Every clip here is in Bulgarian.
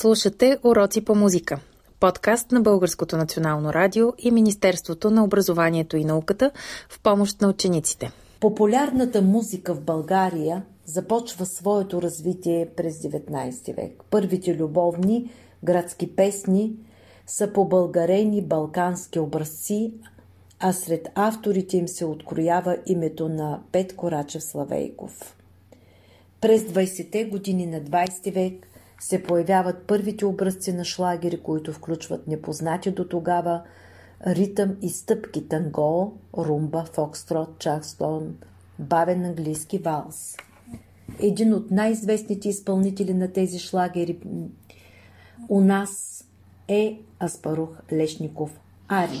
Слушате Уроци по музика. Подкаст на Българското национално радио и Министерството на образованието и науката в помощ на учениците. Популярната музика в България започва своето развитие през 19 век. Първите любовни градски песни са побългарени балкански образци, а сред авторите им се откроява името на Петко Рачев Славейков. През 20-те години на 20 век се появяват първите образци на шлагери, които включват непознати до тогава ритъм и стъпки, танго, румба, фокстрот, чакстон, бавен английски валс. Един от най-известните изпълнители на тези шлагери у нас е Аспарух Лешников Ари.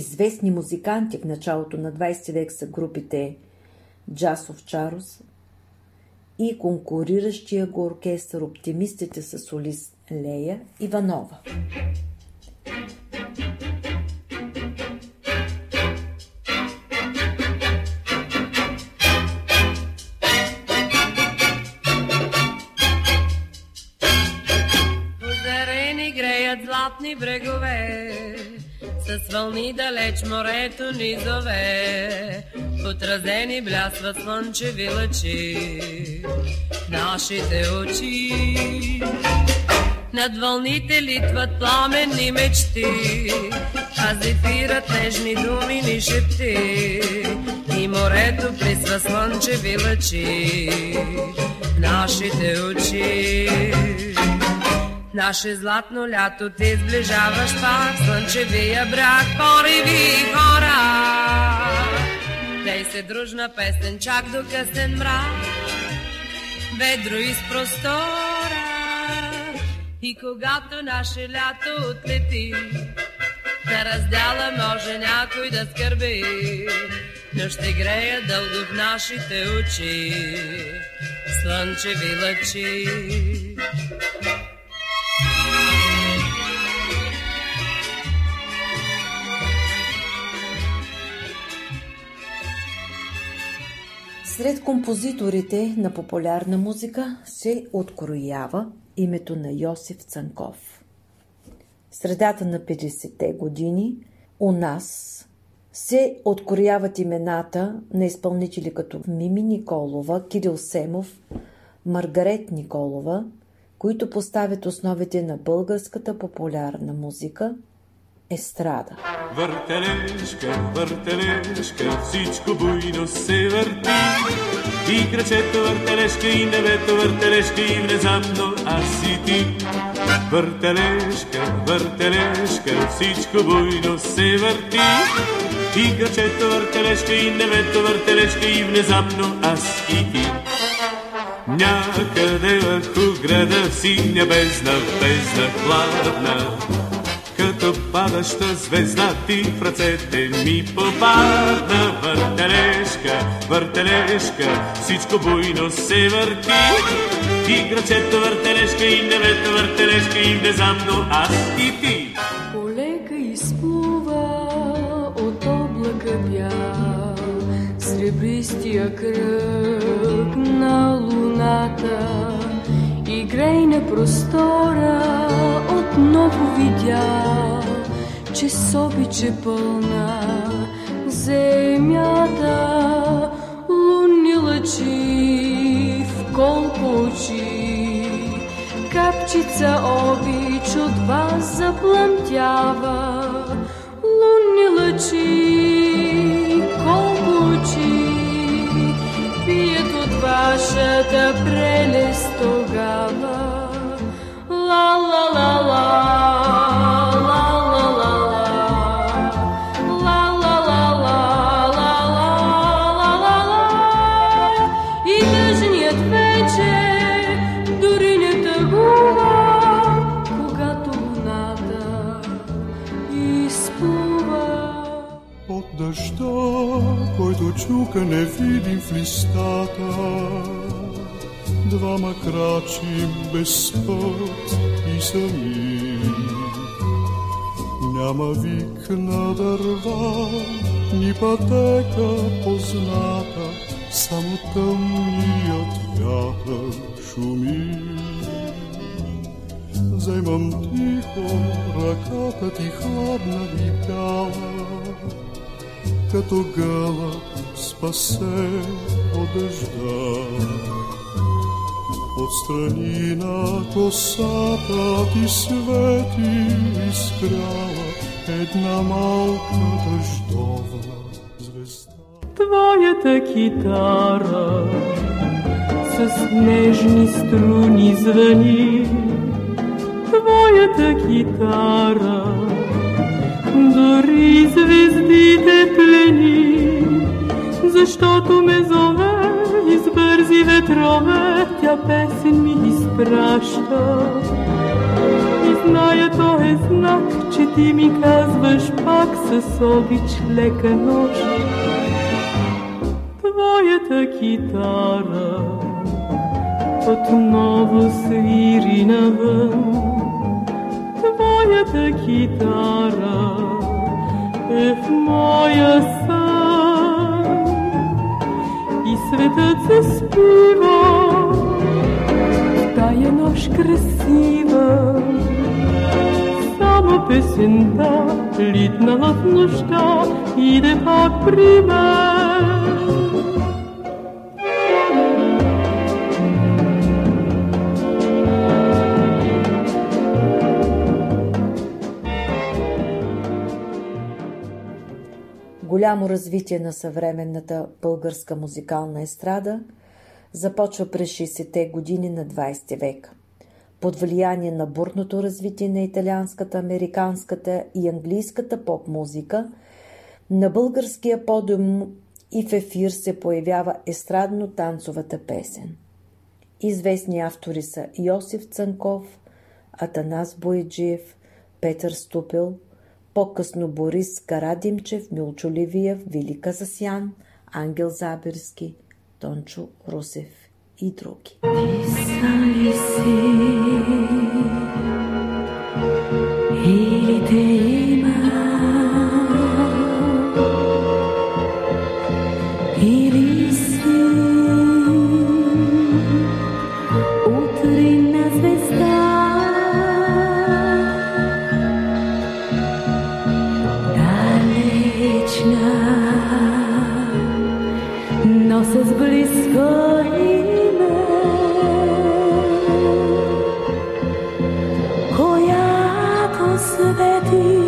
Известни музиканти в началото на 20 век са групите Джасов Чарос и конкуриращия го оркестър Оптимистите с солист Лея Иванова. Зарени греят златни брегове, с вълни далеч морето ни зове, отразени блясват слънчеви лъчи нашите очи. Над вълните литват пламенни мечти, а зефират нежни думи ни шепти, и морето присва слънчеви лъчи нашите очи. Наше златно лято ти сближаваш пак, слънчевия брак, пориви хора. Пей се дружна песен чак до късен мрак, ведро из простора. И когато наше лято отлети, да раздяла може някой да скърби, но ще грея дълго в нашите очи слънчеви лъчи. Сред композиторите на популярна музика се откроява името на Йосиф Цанков. В средата на 50-те години у нас се открояват имената на изпълнители като Мими Николова, Кирил Семов, Маргарет Николова, които поставят основите на българската популярна музика естрада. Въртележка, въртележка, всичко буйно се върти. И кръчето въртележка, и небето въртележка, и внезапно аз и ти. Въртележка, въртележка, всичко буйно се върти. И кръчето въртележка, и небето въртележка, и внезапно аз и ти. Някъде върху града в синя бездна, бездна хладна, като падаща звезда ти в ръцете ми попадна. Въртележка, въртележка, всичко буйно се върти. И грачето въртележка, и небето въртележка, и внезапно аз и ти. Полека изплува от облака бял, сребри чистия кръг на луната. Играй на простора, отново видя, че с обиче пълна земята. Лунни лъчи в колко очи, капчица обич от вас заплъмтява. Лунни лъчи, колко очи пият от вашата прелест тогава. Ла ла ла ла. Който чука невидим в листата, двама крачим без път и сами. Няма вик на дърва, ни пътека позната, само тъмният вятър шуми. Вземам тихо ръката ти, хладна ми бяла, като гълъб спасен от дъжда. Отстрани на косата ти свети изгряла една малка дъждова звезда. Твоята китара с нежни струни звъни, твоята китара дори звездите плени, защото ме зове из бързи ветрове, тя песен ми изпраща. И зная, то е знак, че ти ми казваш пак с обич лека нощ. Твоята китара отново свири навън, твоята китара е в моя сън и светът се спива в тая нощ красива. Само песента, литнала в нощта, иде пак при мен. Голямо развитие на съвременната българска музикална естрада започва през 60-те години на 20 век. Под влияние на бурното развитие на италианската, американската и английската поп-музика, на българския подиум и в ефир се появява естрадно-танцовата песен. Известни автори са Йосиф Цанков, Атанас Бояджиев, Петър Ступил, по-късно Борис Карадимчев, Мюлчо Левиев, Велика Засян, Ангел Забирски, Тончо Розев и други. Писали си или те има, или си утринна звезда. Но с близко име, която свети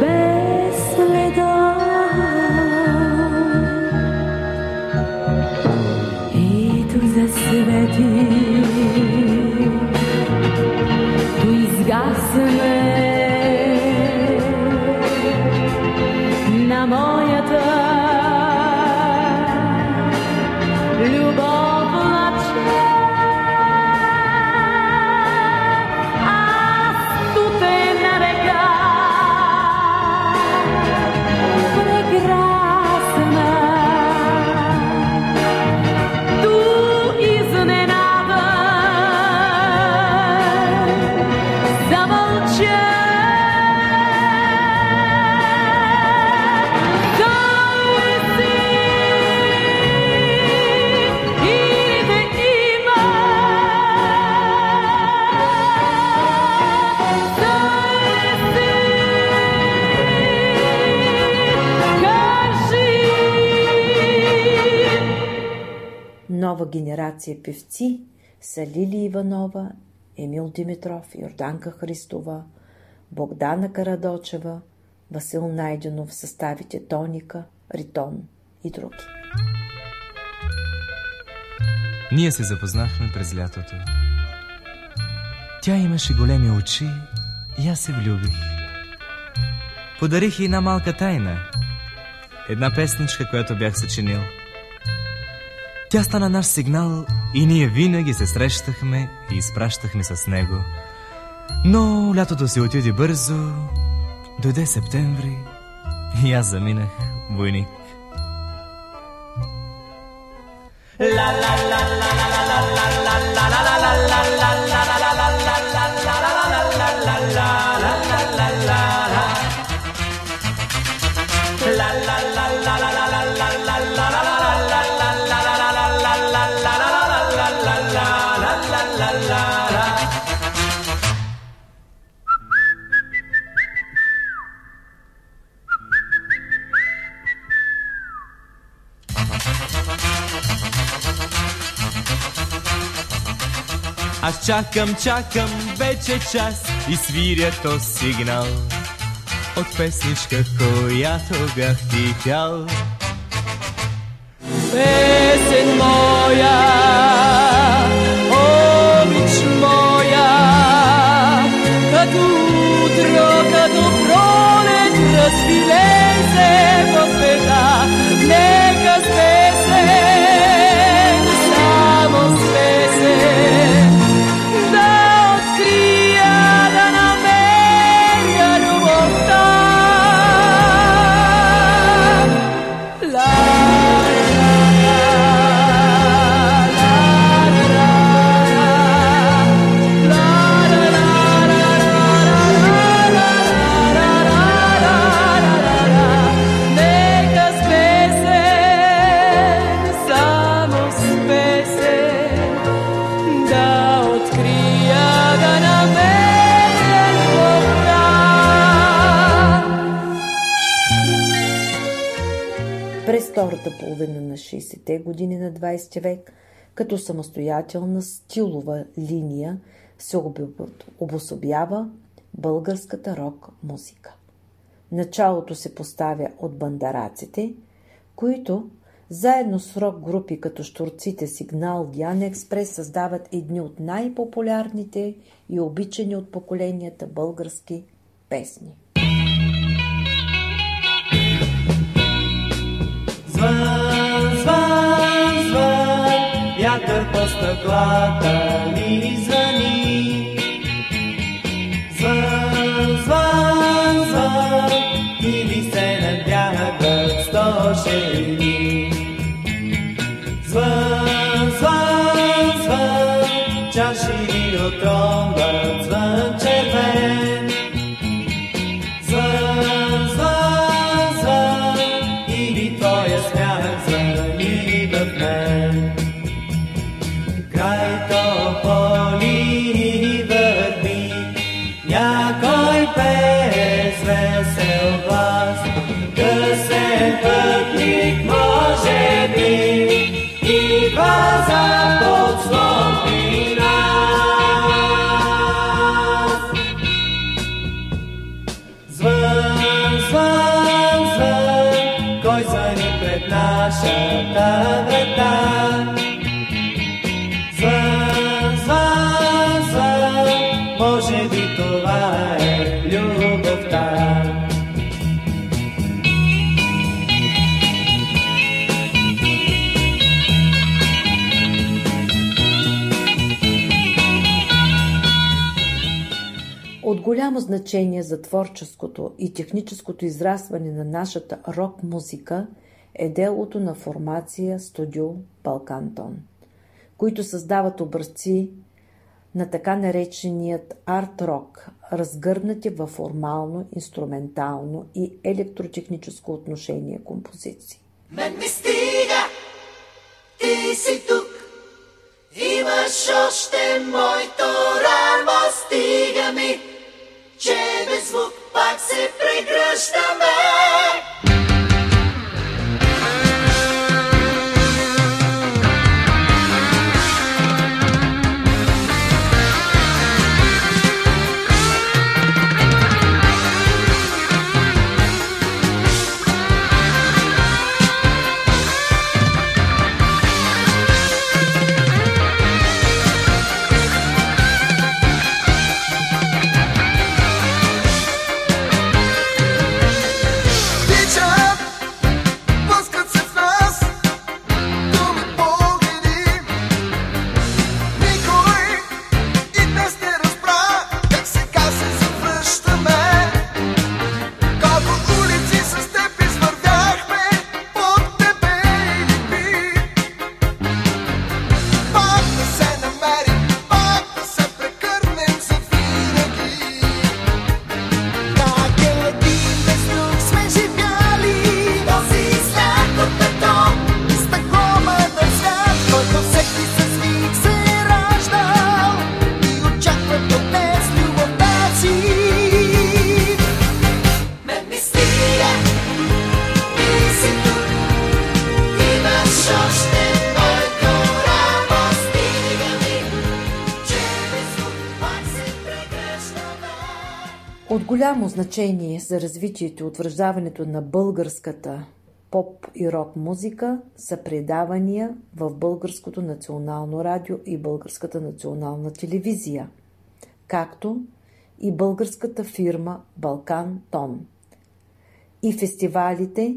без следа. И ту засвети, ту изгасне на моята нова генерация певци са Лили Иванова, Емил Димитров, Йорданка Христова, Богдана Карадочева, Васил Найденов, съставите Тоника, Ритон и други. Ние се запознахме през лятото. Тя имаше големи очи и аз се влюбих. Подарих ѝ една малка тайна. Една песничка, която бях съчинил. Тя стана наш сигнал и ние винаги се срещахме и изпращахме с него. Но лятото си отиде бързо, дойде септември и аз заминах войник. Аз чакам вече час и свиря то сигнал от песничка, която бях ти пял. Песен моя, обич моя, като утро, като пролет, разпилей се по света, нека спе се. Втората половина на 60-те години на 20 век, като самостоятелна стилова линия, се обособява българската рок-музика. Началото се поставя от бандараците, които заедно с рок-групи като Щурците, Сигнал, Диан Експрес създават едни от най-популярните и обичани от поколенията български песни. Звън, звън, звън, вятър по стъклата ми звъни. Звън, звън, звън, и ми се надяха пред 100 жени. Звън, звън, звън, чаши ми отромват звън червен. Звън, звън, голямо значение за творческото и техническото израстване на нашата рок-музика е делото на формация Студио Балкантон, които създават образци на така нареченият арт-рок, разгърнати във формално, инструментално и електротехническо отношение композиции. Мен ми стига, ти си тук, имаш още моето рамо, стига ми, че без звук пак се прегръщаме. голямо значение за развитието и утвърждаването на българската поп и рок музика са предавания в Българското национално радио и Българската национална телевизия, както и българската фирма Балкантон. И фестивалите,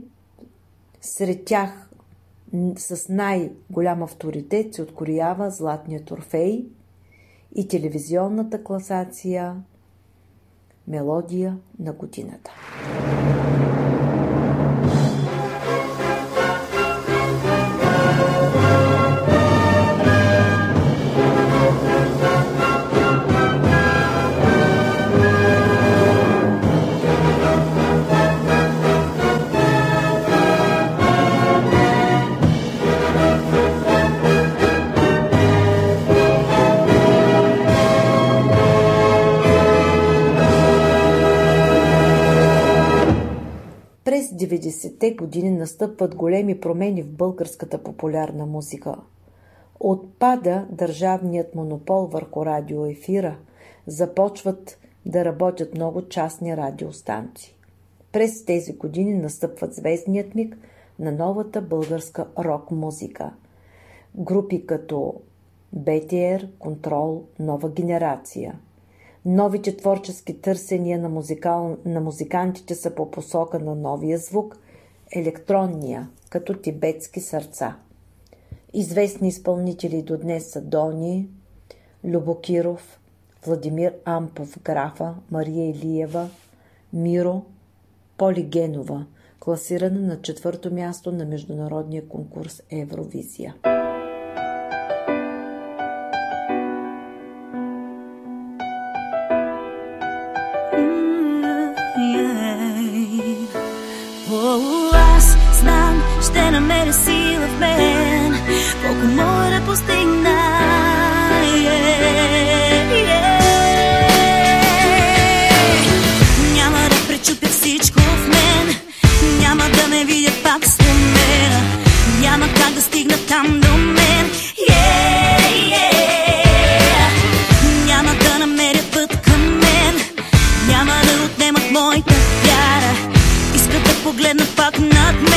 сред тях с най-голям авторитет се откроява Златния трофей и телевизионната класация Мелодия на годината. През 90-те години настъпват големи промени в българската популярна музика. Отпада държавният монопол върху радиоефира. Започват да работят много частни радиостанции. През тези години настъпват звездният миг на новата българска рок-музика. Групи като БТР, Контрол, Нова генерация. Новите творчески търсения на музикантите са по посока на новия звук, електронния, като тибетски сърца. Известни изпълнители до днес са Дони, Любо Киров, Владимир Ампов Графа, Мария Илиева, Миро, Поли Генова, класирана на 4-то място на международния конкурс Евровизия. Намеря сила в мен, колко мога да постигна. Няма да пречупя всичко в мен, няма да ме видя пак с мен, няма как да стигна там до мен. Няма да намеря път към мен, няма да отнемат моята вяра. Иска да погледна пак над мен.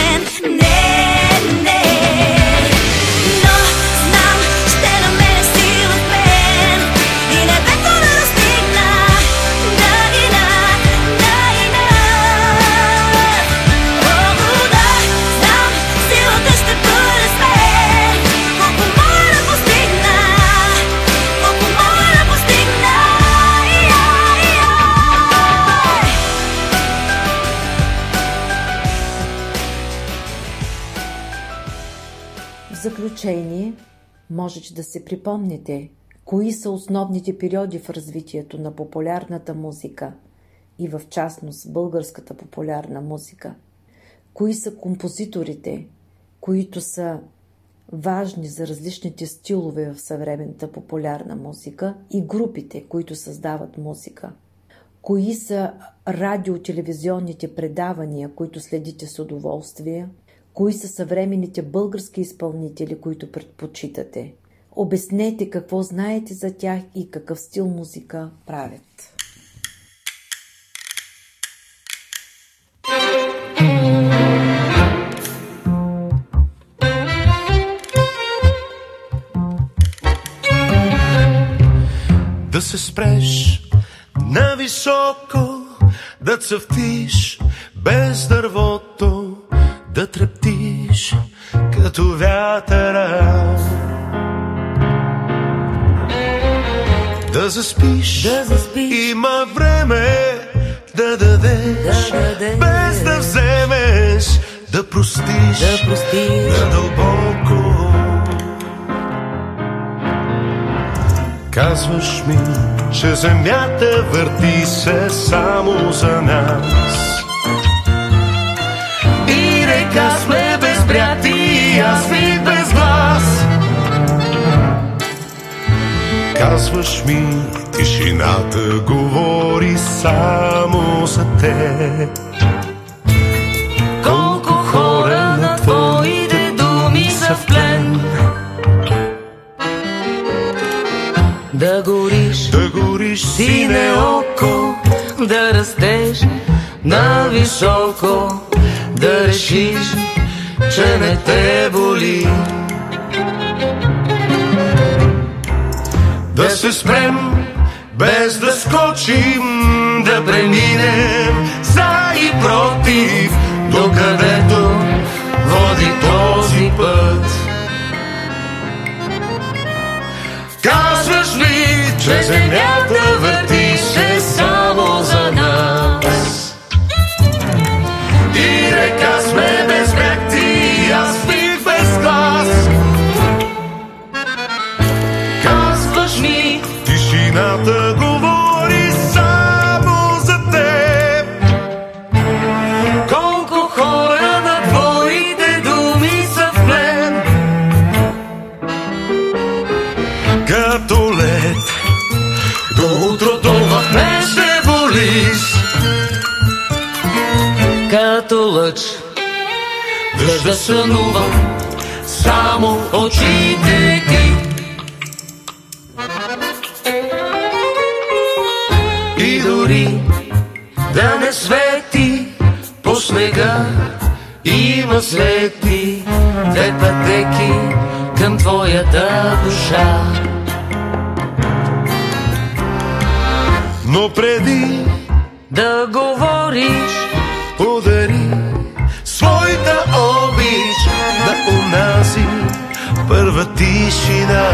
Можете да се припомните кои са основните периоди в развитието на популярната музика и в частност българската популярна музика. Кои са композиторите, които са важни за различните стилове в съвременната популярна музика и групите, които създават музика. Кои са радиотелевизионните предавания, които следите с удоволствие. Кои са съвременните български изпълнители, които предпочитате? Обяснете какво знаете за тях и какъв стил музика правят. Да се спреш нависоко, да цъфтиш без дървото, да трептиш като вятъра, да заспиш, има време да дадеш, без да вземеш, да простиш, надълбоко. Казваш ми, че земята върти се само за нас. Аз сме без бряти и аз ми без глас. Казваш ми, тишината говори само за те. Колко хора на твоите думи са в плен. Да гориш, сине око, да расте високо, да решиш, че не те боли. Да се спрем, без да скочим, да преминем за и против, докъдето води този път. Казваш ми, че земята върти се само за нас. Ти река сме без бяг, ти аз бих без глас. Казваш ми, тишината говори само за теб. Колко хора на твоите думи са в плен. Като лед до утрото в мен ще болиш. Като лъч дъжд да сънувам само очите ти. И дори да не свети по снега, има свети две пътеки към твоята душа. Но преди да говориш, подари своята обич на унази първа тишина.